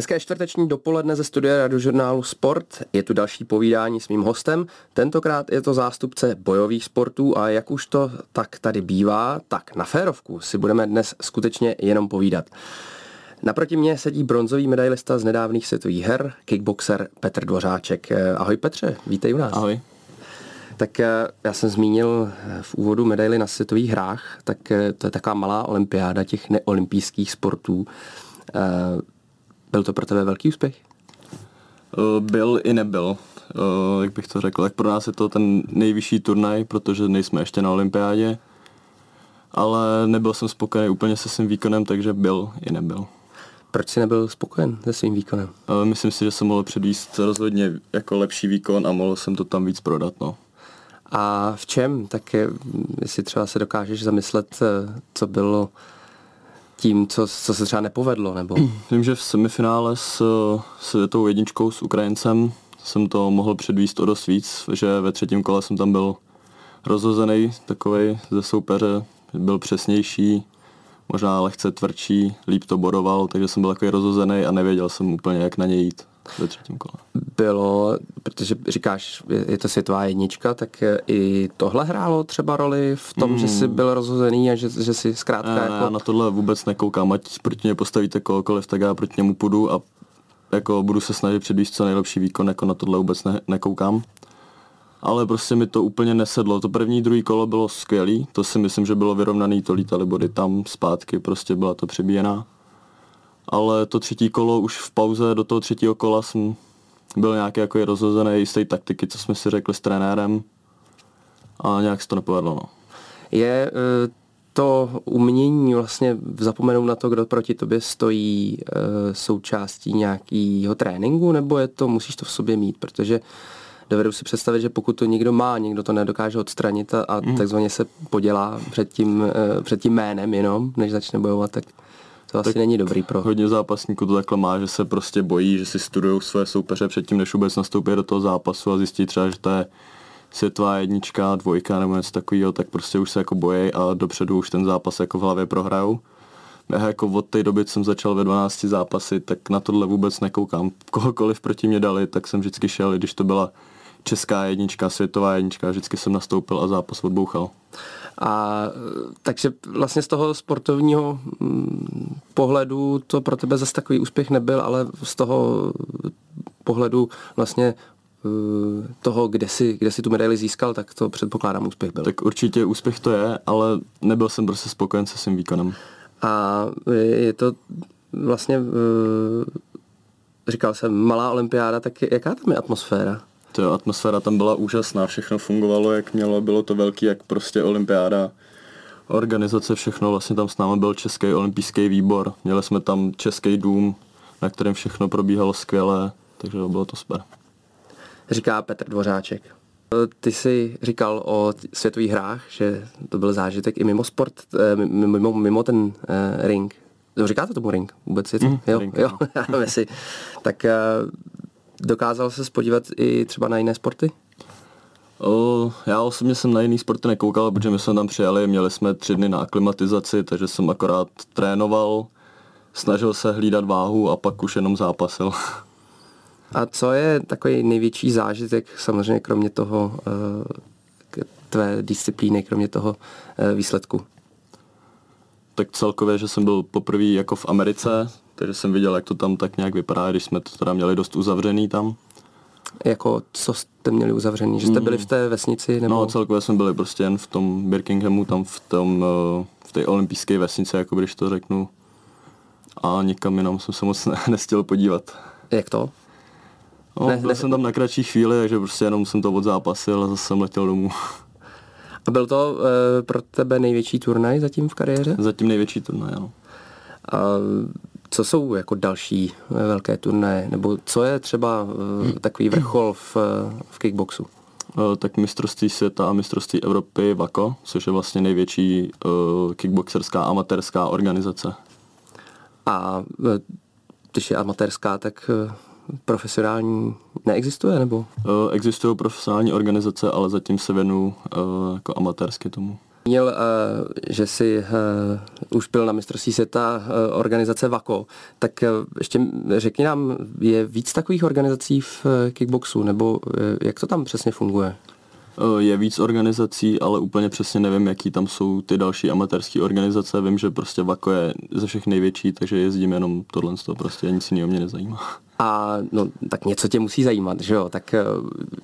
Hezké čtvrteční dopoledne ze studia Radiožurnálu Sport. Je tu další povídání s mým hostem. Tentokrát je to zástupce bojových sportů a jak už to tak tady bývá, tak na férovku si budeme dnes skutečně jenom povídat. Naproti mně sedí bronzový medailista z nedávných světových her, kickboxer Petr Dvořáček. Ahoj Petře, vítej u nás. Ahoj. Tak já jsem zmínil v úvodu medaily na světových hrách, tak to je taková malá olympiáda těch neolympijských sportů. Byl to pro tebe velký úspěch? Byl i nebyl, jak bych to řekl. Tak pro nás je to ten nejvyšší turnaj, protože nejsme ještě na olympiádě, ale nebyl jsem spokojený úplně se svým výkonem, takže byl i nebyl. Proč jsi nebyl spokojen se svým výkonem? Myslím si, že jsem mohl předvíst rozhodně jako lepší výkon a mohl jsem to tam víc prodat. No. A v čem? Tak jestli třeba se dokážeš zamyslet, co bylo tím, co se třeba nepovedlo, nebo? Vím, že v semifinále s světovou jedničkou s Ukrajincem jsem to mohl předvíst o dost víc, že ve třetím kole jsem tam byl rozhozený takovej ze soupeře, byl přesnější, možná lehce tvrdší, líp to bodoval, takže jsem byl takový rozhozený a nevěděl jsem úplně, jak na něj jít ve třetím kole. Bylo, protože říkáš, je to světová jednička, tak i tohle hrálo třeba roli v tom, že jsi byl rozhozený a že jsi zkrátka ne, jako... Já na tohle vůbec nekoukám, ať proti mě postavíte kohokoliv, tak já proti němu půjdu a jako budu se snažit předvíst co nejlepší výkon, jako na tohle vůbec nekoukám. Ale prostě mi to úplně nesedlo. To první, druhý kolo bylo skvělý, to si myslím, že bylo vyrovnaný, to lítaly body tam, zpátky, prostě byla to přebíjená. Ale to třetí kolo už v pauze do toho třetího kola jsem byl nějaký jako rozhozený z té taktiky, co jsme si řekli s trenérem a nějak se to nepovedlo. No. Je to umění vlastně zapomenout na to, kdo proti tobě stojí, součástí nějakého tréninku, nebo je to, musíš to v sobě mít, protože dovedu si představit, že pokud to někdo má, někdo to nedokáže odstranit a takzvaně se podělá před tím jménem jenom, než začne bojovat, tak to asi není dobrý pro... Hodně zápasníků to takhle má, že se prostě bojí, že si studují své soupeře předtím, než vůbec nastoupí do toho zápasu a zjistí třeba, že to je světová jednička, dvojka nebo něco takového, tak prostě už se jako bojí a dopředu už ten zápas jako v hlavě prohrajou. Já jako od té doby, co jsem začal ve 12 zápasy, tak na tohle vůbec nekoukám. Kohokoliv proti mě dali, tak jsem vždycky šel, i když to byla česká jednička, světová jednička, vždycky jsem nastoupil a zápas odbouchal. A takže vlastně z toho sportovního pohledu to pro tebe zase takový úspěch nebyl, ale z toho pohledu vlastně toho, kde jsi tu medaili získal, tak to předpokládám úspěch byl. Tak určitě úspěch to je, ale nebyl jsem prostě spokojen se svým výkonem. A je to vlastně, říkal jsem, malá olympiáda, tak jaká tam je atmosféra? To atmosféra tam byla úžasná, všechno fungovalo, jak mělo, bylo to velký, jak prostě olympiáda. Organizace, všechno, vlastně tam s námi byl Český olympijský výbor, měli jsme tam Český dům, na kterém všechno probíhalo skvěle, takže bylo to super. Říká Petr Dvořáček. Ty jsi říkal o světových hrách, že to byl zážitek i mimo sport, mimo ten ring. Říkáte tomu ring? Vůbec je to? Jo, já si. Tak... Dokázal se podívat i třeba na jiné sporty? Já osobně jsem na jiné sporty nekoukal, protože my jsme tam přijeli, měli jsme 3 dny na aklimatizaci, takže jsem akorát trénoval, snažil se hlídat váhu a pak už jenom zápasil. A co je takový největší zážitek, samozřejmě kromě toho tvé disciplíny, kromě toho výsledku? Tak celkově, že jsem byl poprvé jako v Americe, takže jsem viděl, jak to tam tak nějak vypadá, když jsme to teda měli dost uzavřený tam. Jako, co jste měli uzavřený? Že jste byli v té vesnici? Nebo... No, celkově jsme byli prostě jen v tom Birminghamu, tam v té olympijské vesnici, jako když to řeknu. A nikam jinam jsem se moc nestěl podívat. Jak to? No, byl jsem tam na kratší chvíli, takže prostě jenom jsem to odzápasil a zase jsem letěl domů. A byl to pro tebe největší turnaj zatím v kariéře? Zatím největší turnaj, ano. A... Co jsou jako další velké turnaje, nebo co je třeba takový vrchol v kickboxu? Tak mistrovství světa a mistrovství Evropy VAKO, což je vlastně největší kickboxerská amatérská organizace. A když je amatérská, tak profesionální neexistuje, nebo? Existují profesionální organizace, ale zatím se věnuju jako amatérsky tomu. zmínil, že si už byl na mistrovství světa organizace VAKO, tak ještě řekni nám, je víc takových organizací v kickboxu, nebo jak to tam přesně funguje? Je víc organizací, ale úplně přesně nevím, jaký tam jsou ty další amatérské organizace. Vím, že prostě VAKO je ze všech největší, takže jezdím jenom tohle, prostě nic jiného mě nezajímá. A no, tak něco tě musí zajímat, že jo? Tak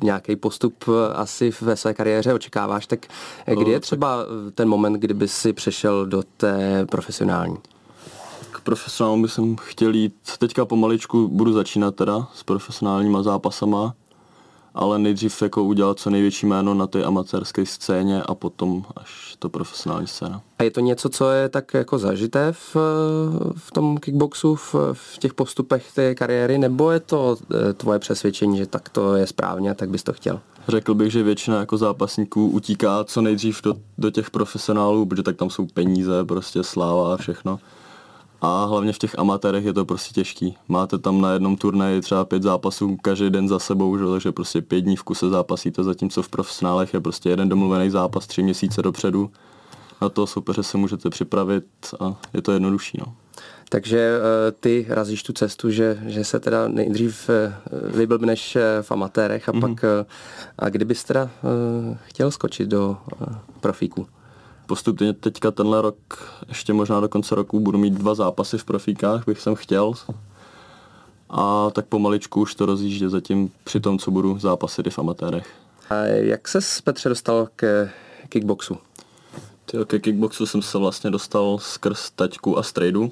nějaký postup asi ve své kariéře očekáváš, tak kdy je třeba ten moment, kdyby si přešel do té profesionální? K profesionálům bych jsem chtěl jít, teďka pomaličku budu začínat teda s profesionálníma zápasama, ale nejdřív jako udělat co největší jméno na té amatérské scéně a potom až to profesionální scéna. A je to něco, co je tak jako zažité v tom kickboxu, v těch postupech té kariéry, nebo je to tvoje přesvědčení, že tak to je správně a tak bys to chtěl? Řekl bych, že většina jako zápasníků utíká co nejdřív do těch profesionálů, protože tak tam jsou peníze, prostě sláva a všechno. A hlavně v těch amatérech je to prostě těžký. Máte tam na jednom turnaji třeba 5 zápasů každý den za sebou, že? Takže prostě 5 dní v kuse zápasíte, zatímco v profesionálech je prostě jeden domluvený zápas 3 měsíce dopředu. Na toho soupeře se můžete připravit a je to jednodušší. No. Takže ty razíš tu cestu, že se teda nejdřív vyblbneš v amatérech a pak... A kdybys teda chtěl skočit do profíku? Postupně teďka tenhle rok, ještě možná do konce roku, budu mít 2 zápasy v profíkách, bych jsem chtěl. A tak pomaličku už to rozjíždě zatím při tom, co budu zápasit i v amatérech. A jak ses, Petře, dostal k kickboxu? Ke kickboxu jsem se vlastně dostal skrz taťku a strejdu.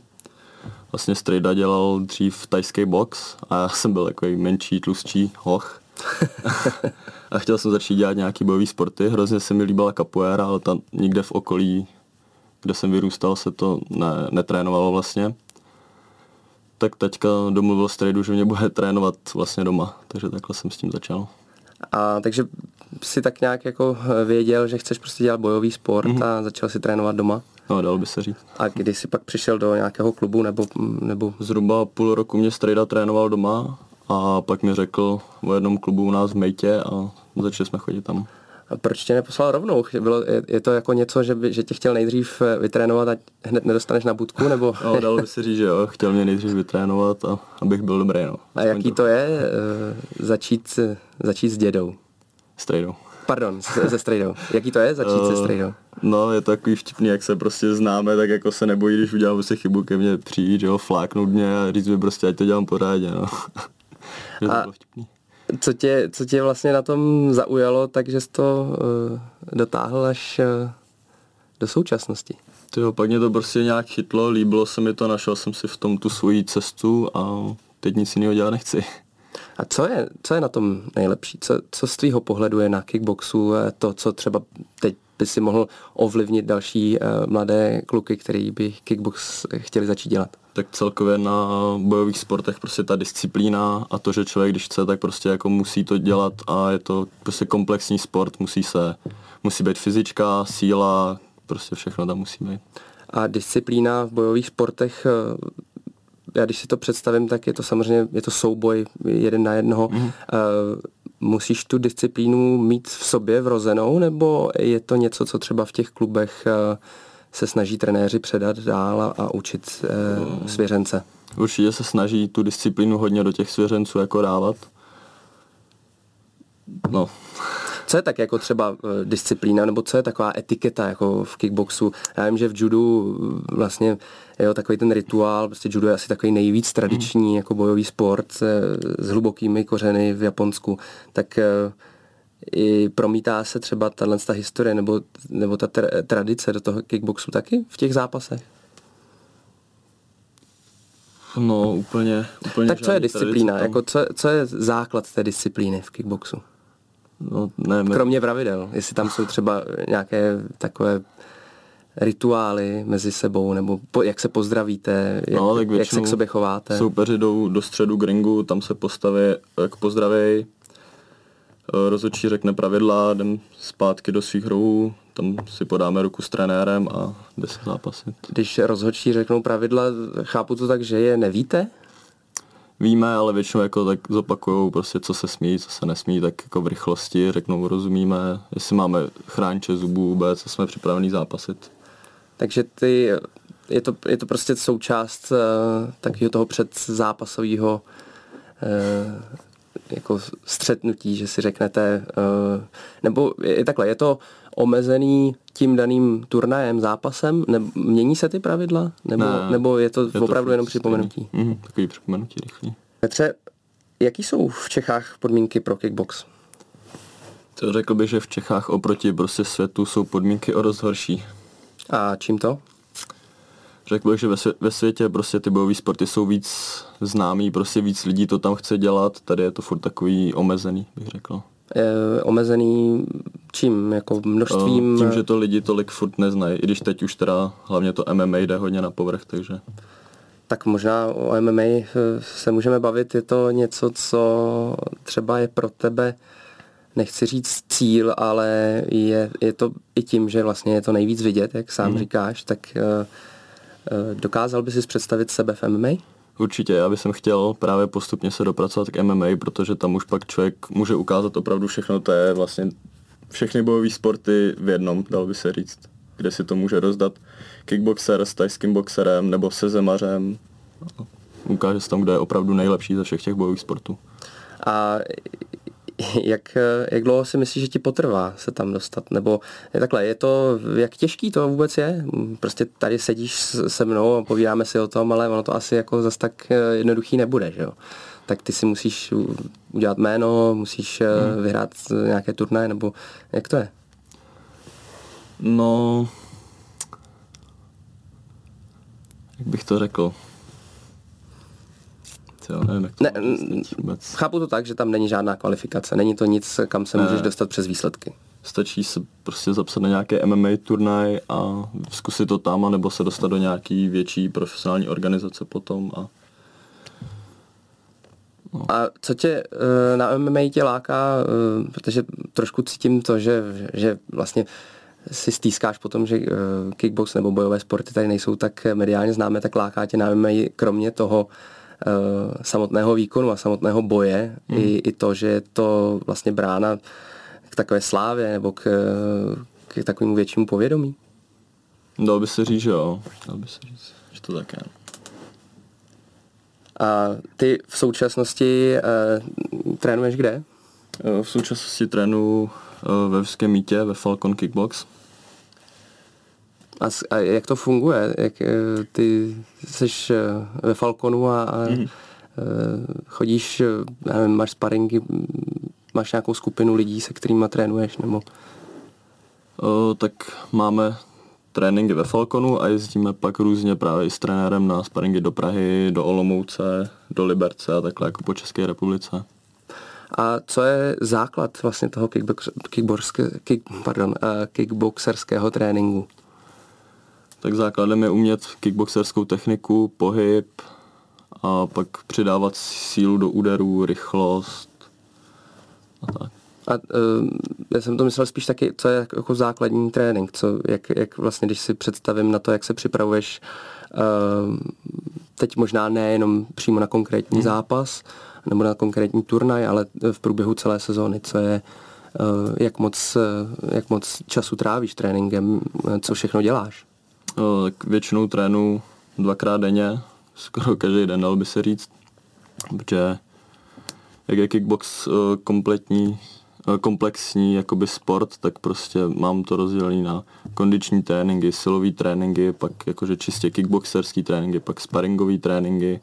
Vlastně strejda dělal dřív tajský box a já jsem byl takový menší, tlustší hoch. A chtěl jsem začít dělat nějaký bojový sporty, hrozně se mi líbila capoeira, ale tam nikde v okolí, kde jsem vyrůstal, se to netrénovalo vlastně. Tak taťka domluvil strejdu, že mě bude trénovat vlastně doma, takže takhle jsem s tím začal. A takže si tak nějak jako věděl, že chceš prostě dělat bojový sport a začal si trénovat doma? No, dalo by se říct. A když jsi pak přišel do nějakého klubu nebo... Zhruba půl roku mě strejda trénoval doma. A pak mi řekl o jednom klubu u nás v Mejtě a začali jsme chodit tam. A proč tě neposlal rovnou? Je to jako něco, že tě chtěl nejdřív vytrénovat a hned nedostaneš na budku? Nebo? No, dalo by se říct, že jo. Chtěl mě nejdřív vytrénovat, a abych byl dobrý. No. A jaký to je začít s dědou? S trejdou. Pardon, se strejdou. Jaký to je začít se strejdou? No, je to takový vtipný, jak se prostě známe, tak jako se nebojí, když udělám si chybu, ke mně přijít, že jo, fláknout mě a říct mi prostě, ať to dělám pořádně, no. A co tě vlastně na tom zaujalo, takže jsi to dotáhl až do současnosti? Tyjo, pak mě to prostě nějak chytlo, líbilo se mi to, našel jsem si v tom tu svoji cestu a teď nic jiného dělat nechci. A co je na tom nejlepší? Co z tvýho pohledu je na kickboxu to, co třeba teď by si mohl ovlivnit další mladé kluky, který by kickbox chtěli začít dělat? Tak celkově na bojových sportech prostě ta disciplína a to, že člověk, když chce, tak prostě jako musí to dělat a je to prostě komplexní sport, musí být fyzička, síla, prostě všechno tam musí být. A disciplína v bojových sportech, já když si to představím, tak je to samozřejmě, je to souboj jeden na jednoho. Musíš tu disciplínu mít v sobě vrozenou, nebo je to něco, co třeba v těch klubech se snaží trenéři předat dál a učit svěřence? Určitě se snaží tu disciplínu hodně do těch svěřenců jako dávat. No. Co je tak jako třeba disciplína, nebo co je taková etiketa jako v kickboxu? Já vím, že v judu vlastně je takový ten rituál, prostě judo je asi takový nejvíc tradiční jako bojový sport s hlubokými kořeny v Japonsku. Tak i promítá se třeba ta historie nebo ta tradice do toho kickboxu taky v těch zápasech? No, úplně tak co je disciplína? Jako co je základ té disciplíny v kickboxu? No, ne, kromě pravidel, jestli tam jsou třeba nějaké takové rituály mezi sebou, nebo jak se pozdravíte, jak se k sobě chováte. Soupeři jdou do středu ringu, tam se postaví, jak pozdraví, rozhodčí řekne pravidla, jdem zpátky do svých rohů, tam si podáme ruku s trenérem a jde se zápasit. Když rozhodčí řeknou pravidla, chápu to tak, že je nevíte? víme, ale většinou jako tak zopakujou prostě, co se smí, co se nesmí, tak jako v rychlosti řeknou, rozumíme, jestli máme chrániče zubů vůbec, co jsme připraveni zápasit. Takže je to prostě součást takového toho předzápasového jako střetnutí, že si řeknete, nebo je takhle, je to omezený tím daným turnajem, zápasem, mění se ty pravidla, nebo je to opravdu jenom připomenutí? Mm, takový připomenutí rychlý. Petře, jaký jsou v Čechách podmínky pro kickbox? To řekl bych, že v Čechách oproti prostě světu jsou podmínky o dost horší. A čím to? Řekl bych, že ve světě prostě ty bojové sporty jsou víc známý, prostě víc lidí to tam chce dělat, tady je to furt takový omezený, bych řekl. Omezený čím? Jako množstvím? Tím, že to lidi tolik furt neznají, i když teď už teda hlavně to MMA jde hodně na povrch, takže... Tak možná o MMA se můžeme bavit, je to něco, co třeba je pro tebe, nechci říct cíl, ale je to i tím, že vlastně je to nejvíc vidět, jak sám říkáš, tak... Dokázal bys si představit sebe v MMA? Určitě, já bych chtěl právě postupně se dopracovat k MMA, protože tam už pak člověk může ukázat opravdu všechno, to je vlastně všechny bojové sporty v jednom, dal by se říct, kde si to může rozdat kickboxer s tajským boxerem nebo se zemařem. Ukáže se tam, kde je opravdu nejlepší ze všech těch bojových sportů. A jak dlouho si myslíš, že ti potrvá se tam dostat? Nebo takhle, je to, jak těžký to vůbec je? Prostě tady sedíš se mnou a povídáme si o tom, ale ono to asi jako zas tak jednoduchý nebude, že jo? Tak ty si musíš udělat jméno, musíš vyhrát nějaké turnaje, nebo jak to je? No, jak bych to řekl? Nevím, to chápu to tak, že tam není žádná kvalifikace, není to nic, kam se můžeš dostat přes výsledky. Stačí se prostě zapsat na nějaké MMA turnaj a zkusit to tam, nebo se dostat do nějaký větší profesionální organizace potom. A co tě na MMA tě láká, protože trošku cítím to, že vlastně si stýskáš potom, že kickbox nebo bojové sporty tady nejsou tak mediálně známé, tak láká tě na MMA kromě toho samotného výkonu a samotného boje i to, že je to vlastně brána k takové slávě nebo k takovému většímu povědomí. Dal by se říct, že jo. Dal by se říct, že to tak je. A ty v současnosti trénuješ kde? V současnosti trénuji ve Vyském Mítě, ve Falcon Kickbox. A jak to funguje? Jak, ty seš ve Falconu a chodíš, nevím, máš sparingy, máš nějakou skupinu lidí, se kterými trénuješ, nebo? Tak máme tréninky ve Falconu a jezdíme pak různě právě i s trenérem na sparingy do Prahy, do Olomouce, do Liberce a takhle jako po České republice. A co je základ vlastně toho kickboxerského tréninku? Tak základem je umět kickboxerskou techniku, pohyb a pak přidávat sílu do úderů, rychlost a tak. Já jsem to myslel spíš taky, co je jako základní trénink, jak vlastně, když si představím na to, jak se připravuješ, teď možná nejenom přímo na konkrétní zápas nebo na konkrétní turnaj, ale v průběhu celé sezóny, co je, jak moc času trávíš tréninkem, co všechno děláš. Tak většinou trénu 2x denně, skoro každý den, dal by se říct, protože jak je kickbox komplexní jakoby sport, tak prostě mám to rozdělený na kondiční tréninky, silový tréninky, pak jakože čistě kickboxerský tréninky, pak sparingový tréninky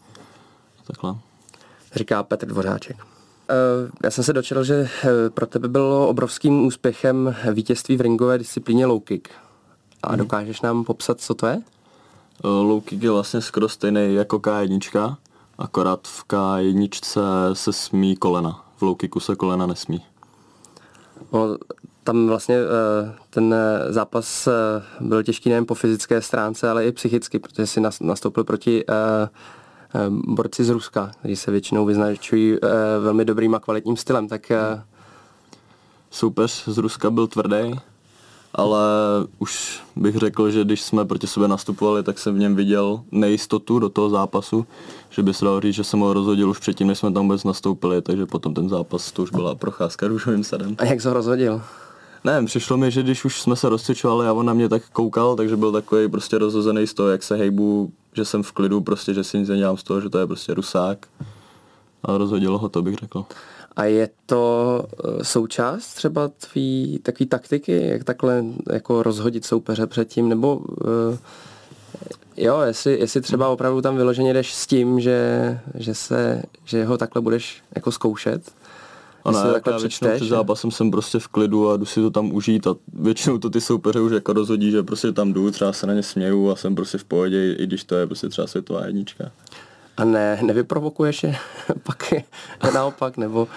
a takhle. Říká Petr Dvořáček. Já jsem se dočetl, že pro tebe bylo obrovským úspěchem vítězství v ringové disciplíně low kick. A dokážeš nám popsat, co to je? Low kick je vlastně skoro stejný jako K1, akorát v K1 se smí kolena. V low kicku se kolena nesmí. No, tam vlastně ten zápas byl těžký nejen po fyzické stránce, ale i psychicky, protože si nastoupil proti borci z Ruska, kteří se většinou vyznačují velmi dobrým a kvalitním stylem. Tak soupeř z Ruska byl tvrdý. ale už bych řekl, že když jsme proti sobě nastupovali, tak jsem v něm viděl nejistotu do toho zápasu, že by se dalo říct, že jsem ho rozhodil už předtím, než jsme tam vůbec nastoupili, takže potom ten zápas, to už byla procházka růžovým sadem. A jak jsi ho rozhodil? Ne, přišlo mi, že když už jsme se rozcvičovali a on na mě tak koukal, takže byl takový prostě rozhozený z toho, jak se hejbu, že jsem v klidu, prostě, že si nic nedělám z toho, že to je prostě Rusák. A rozhodilo ho to, bych řekl. A je to součást třeba tvý takové taktiky, jak takhle jako rozhodit soupeře předtím, nebo jo, jestli třeba opravdu tam vyloženě jdeš s tím, že ho takhle budeš jako zkoušet? Ano, já většinou před zápasem jsem prostě v klidu a jdu si to tam užít a většinou to ty soupeře už jako rozhodí, že prostě tam jdu, třeba se na ně směju a jsem prostě v pohodě, i když to je prostě třeba světová jednička. A ne, nevyprovokuješ je pak naopak, nebo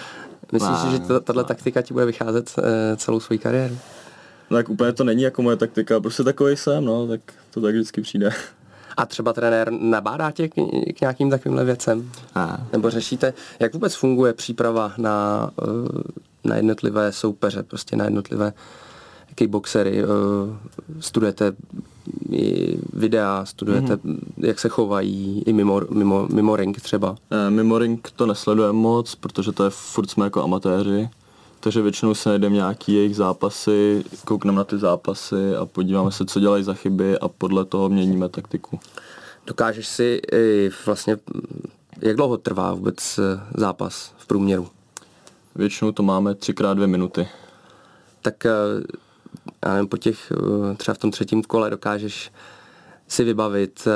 myslíš si, že tahle taktika ti bude vycházet celou svou kariéru? No tak úplně to není jako moje taktika, prostě takovej jsem, no, tak to tak vždycky přijde. A třeba trenér nabádá tě k nějakým takovýmhle věcem? Nebo řešíte, jak vůbec funguje příprava na jednotlivé soupeře, prostě na jednotlivé kickboxery? Studujete videa, studujete, jak se chovají i mimo ring třeba? Mimo ring to nesledujeme moc, protože to je furt jsme jako amatéři. Takže většinou se najdeme nějaký jejich zápasy, koukneme na ty zápasy a podíváme se, co dělají za chyby a podle toho měníme taktiku. Dokážeš si vlastně, jak dlouho trvá vůbec zápas v průměru? Většinou to máme 3x 2 minuty. Tak já nevím, po těch, třeba v tom 3. kole dokážeš si vybavit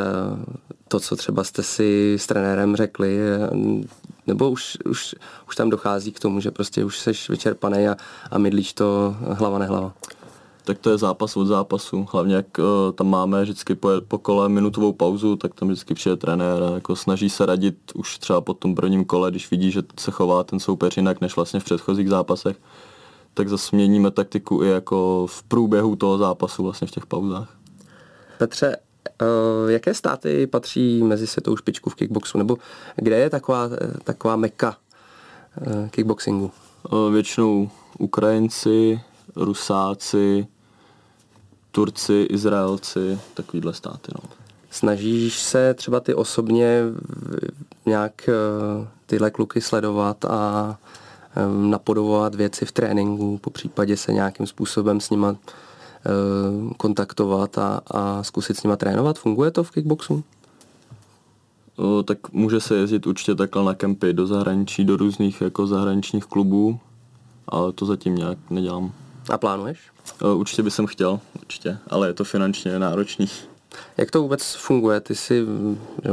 to, co třeba jste si s trenérem řekli, nebo už tam dochází k tomu, že prostě už seš vyčerpaný a mydlíš to hlava nehlava? Tak to je zápas od zápasu, hlavně jak tam máme vždycky po kole minutovou pauzu, tak tam vždycky přijde trenér a jako snaží se radit už třeba po tom 1. kole, když vidí, že se chová ten soupeř jinak než vlastně v předchozích zápasech, tak zase měníme taktiku i jako v průběhu toho zápasu vlastně v těch pauzách. Petře, jaké státy patří mezi světovou špičku v kickboxu, nebo kde je taková meka kickboxingu? Většinou Ukrajinci, Rusáci, Turci, Izraelci, takovýhle státy. No. Snažíš se třeba ty osobně nějak tyhle kluky sledovat a napodobovat věci v tréninku, popřípadě se nějakým způsobem s nima kontaktovat a zkusit s nima trénovat? Funguje to v kickboxu? Tak může se jezdit určitě takhle na kempy do zahraničí, do různých jako zahraničních klubů, ale to zatím nějak nedělám. A plánuješ? Určitě bych chtěl, určitě, ale je to finančně náročný. Jak to vůbec funguje? Ty jsi,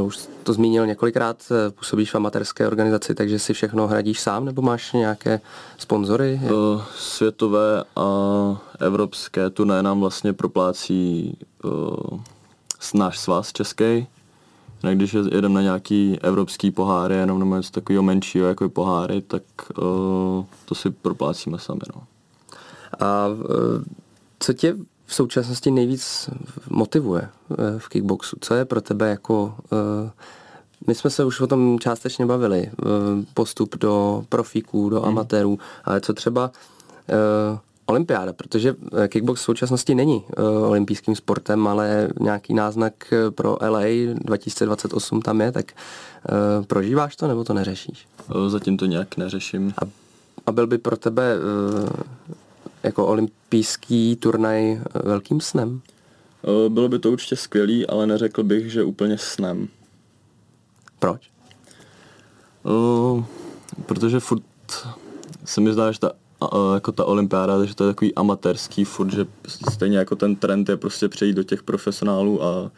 už to zmínil několikrát, působíš v amatérské organizaci, takže si všechno hradíš sám, nebo máš nějaké sponzory? Světové a evropské turné nám vlastně proplácí náš svaz český. Když jedeme na nějaký evropský poháry, jenom na něco takového menšího jako poháry, tak to si proplácíme sami. No. A co tě v současnosti nejvíc motivuje v kickboxu? Co je pro tebe jako... My jsme se už o tom částečně bavili. Postup do profíků, do amatérů, ale co třeba olympiáda? Protože kickbox v současnosti není olympijským sportem, ale nějaký náznak pro LA 2028 tam je, tak prožíváš to, nebo to neřešíš? Zatím to nějak neřeším. A byl by pro tebe... jako olympijský turnaj velkým snem? Bylo by to určitě skvělý, ale neřekl bych, že úplně snem. Proč? Protože furt se mi zdá, že ta olympiáda, že to je takový amatérský furt, že stejně jako ten trend je prostě přejít do těch profesionálů a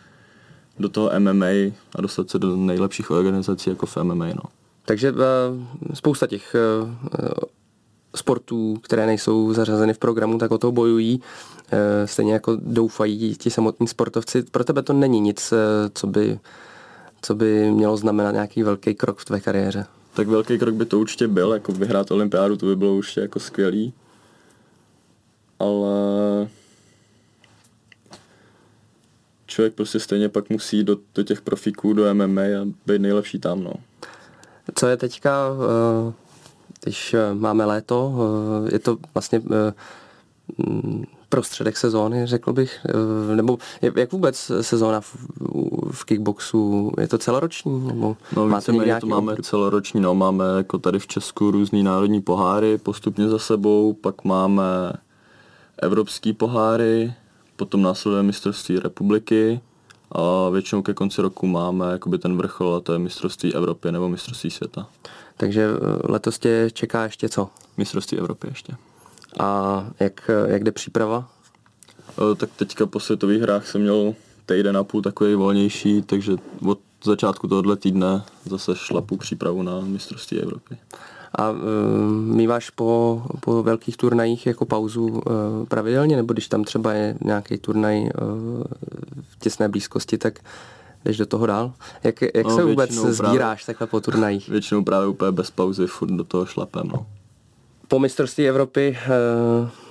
do toho MMA a dostat se do nejlepších organizací jako v MMA. No. Takže spousta těch sportů, které nejsou zařazeny v programu, tak o to bojují, stejně jako doufají ti samotní sportovci. Pro tebe to není nic, co by mělo znamenat nějaký velký krok v tvé kariéře? Tak velký krok by to určitě byl, jako vyhrát olympiádu, to by bylo určitě jako skvělý. Ale člověk prostě stejně pak musí do těch profíků, do MMA a být nejlepší tam, no. Co je teďka... Když máme léto, je to vlastně prostředek sezóny, řekl bych, nebo jak vůbec sezóna v kickboxu, je to celoroční? Nebo máme celoroční, máme jako tady v Česku různý národní poháry postupně za sebou, pak máme evropský poháry, potom následuje mistrovství republiky a většinou ke konci roku máme jakoby ten vrchol a to je mistrovství Evropy nebo mistrovství světa. Takže letos tě čeká ještě co? Mistrovství Evropy ještě. A jak jde příprava? Tak teďka po světových hrách jsem měl týden a půl takový volnější, takže od začátku tohoto týdne zase šlapu přípravu na mistrovství Evropy. A míváš po velkých turnajích jako pauzu pravidelně, nebo když tam třeba je nějaký turnaj v těsné blízkosti, tak jdeš do toho dál? Jak se vůbec sbíráš takhle po turnajích? Většinou právě úplně bez pauzy, furt do toho šlapem. No. Po mistrovství Evropy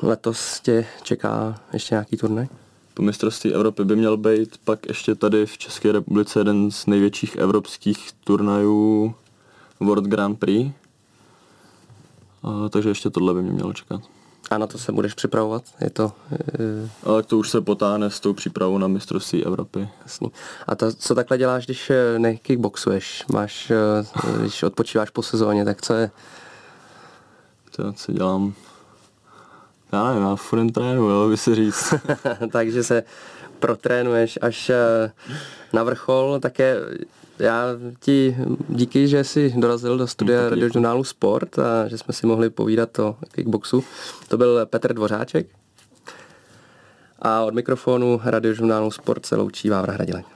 letos tě čeká ještě nějaký turnaj? Po mistrovství Evropy by měl být pak ještě tady v České republice jeden z největších evropských turnajů World Grand Prix. Takže ještě tohle by mě mělo čekat. A na to se budeš připravovat? Je to... Ale to už se potáhne s tou přípravou na mistrovství Evropy. Jasný. A co takhle děláš, když nekickboxuješ? Když odpočíváš po sezóně, tak co je? To, co dělám? Já nevím, já furt trénuju, jo, by se říct. Takže se protrénuješ až na vrchol. Také já ti díky, že jsi dorazil do studia Radiožurnálu Sport a že jsme si mohli povídat o kickboxu. To byl Petr Dvořáček a od mikrofonu Radiožurnálu Sport se loučí Vávra Hradilek.